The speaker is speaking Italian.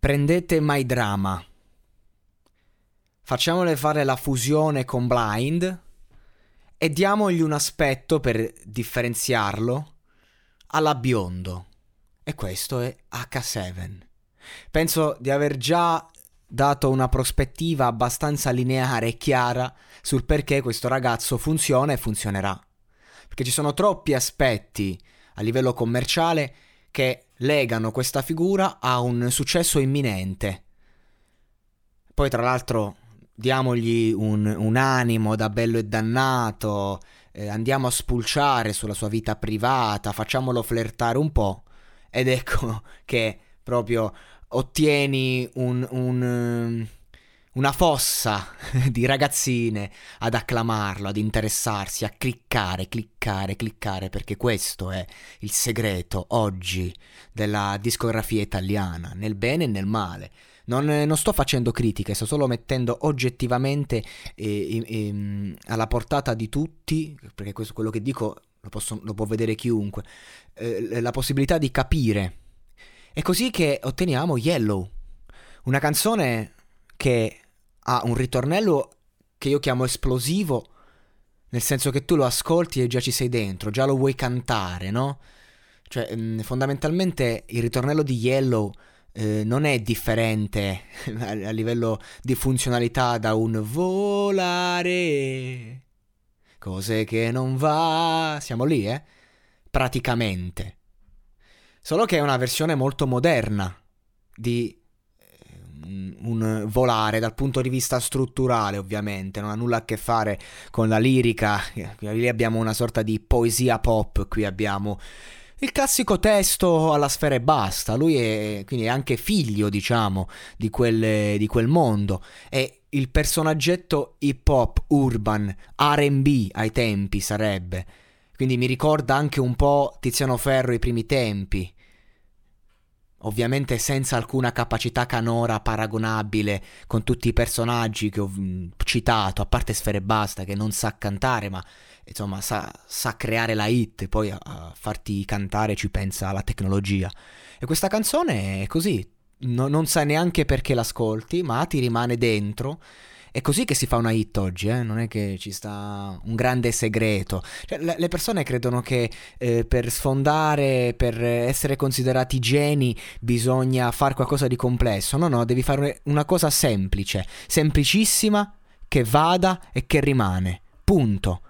Prendete My Drama. Facciamole fare la fusione con Blind e diamogli un aspetto per differenziarlo alla biondo. E questo è H7. Penso di aver già dato una prospettiva abbastanza lineare e chiara sul perché questo ragazzo funziona e funzionerà. Perché ci sono troppi aspetti a livello commerciale che legano questa figura a un successo imminente. Poi tra l'altro diamogli un animo da bello e dannato, andiamo a spulciare sulla sua vita privata, facciamolo flirtare un po', ed ecco che proprio ottieni una fossa di ragazzine ad acclamarlo, ad interessarsi, a cliccare, perché questo è il segreto oggi della discografia italiana, nel bene e nel male. Non sto facendo critiche, sto solo mettendo oggettivamente alla portata di tutti, perché questo, quello che dico lo può vedere chiunque, la possibilità di capire. È così che otteniamo Yellow, una canzone che ha un ritornello che io chiamo esplosivo, nel senso che tu lo ascolti e già ci sei dentro, già lo vuoi cantare, no? Cioè, fondamentalmente il ritornello di Yellow non è differente a livello di funzionalità da un volare, cose che non va, siamo lì, praticamente. Solo che è una versione molto moderna di un volare dal punto di vista strutturale, ovviamente non ha nulla a che fare con la lirica. Lì abbiamo una sorta di poesia pop, qui abbiamo il classico testo alla Sfera Ebbasta. Lui è quindi anche figlio, diciamo, di quel mondo. È il personaggetto hip hop, urban, R&B ai tempi sarebbe, quindi mi ricorda anche un po' Tiziano Ferro, i primi tempi. Ovviamente senza alcuna capacità canora paragonabile con tutti i personaggi che ho citato, a parte Sfera Ebbasta che non sa cantare, ma insomma sa creare la hit, e poi a farti cantare ci pensa la tecnologia. E questa canzone è così, non sai neanche perché l'ascolti, ma ti rimane dentro. È così che si fa una hit oggi, non è che ci sta un grande segreto. Cioè, le persone credono che per sfondare, per essere considerati geni, bisogna fare qualcosa di complesso. No, devi fare una cosa semplice, semplicissima, che vada e che rimane. Punto.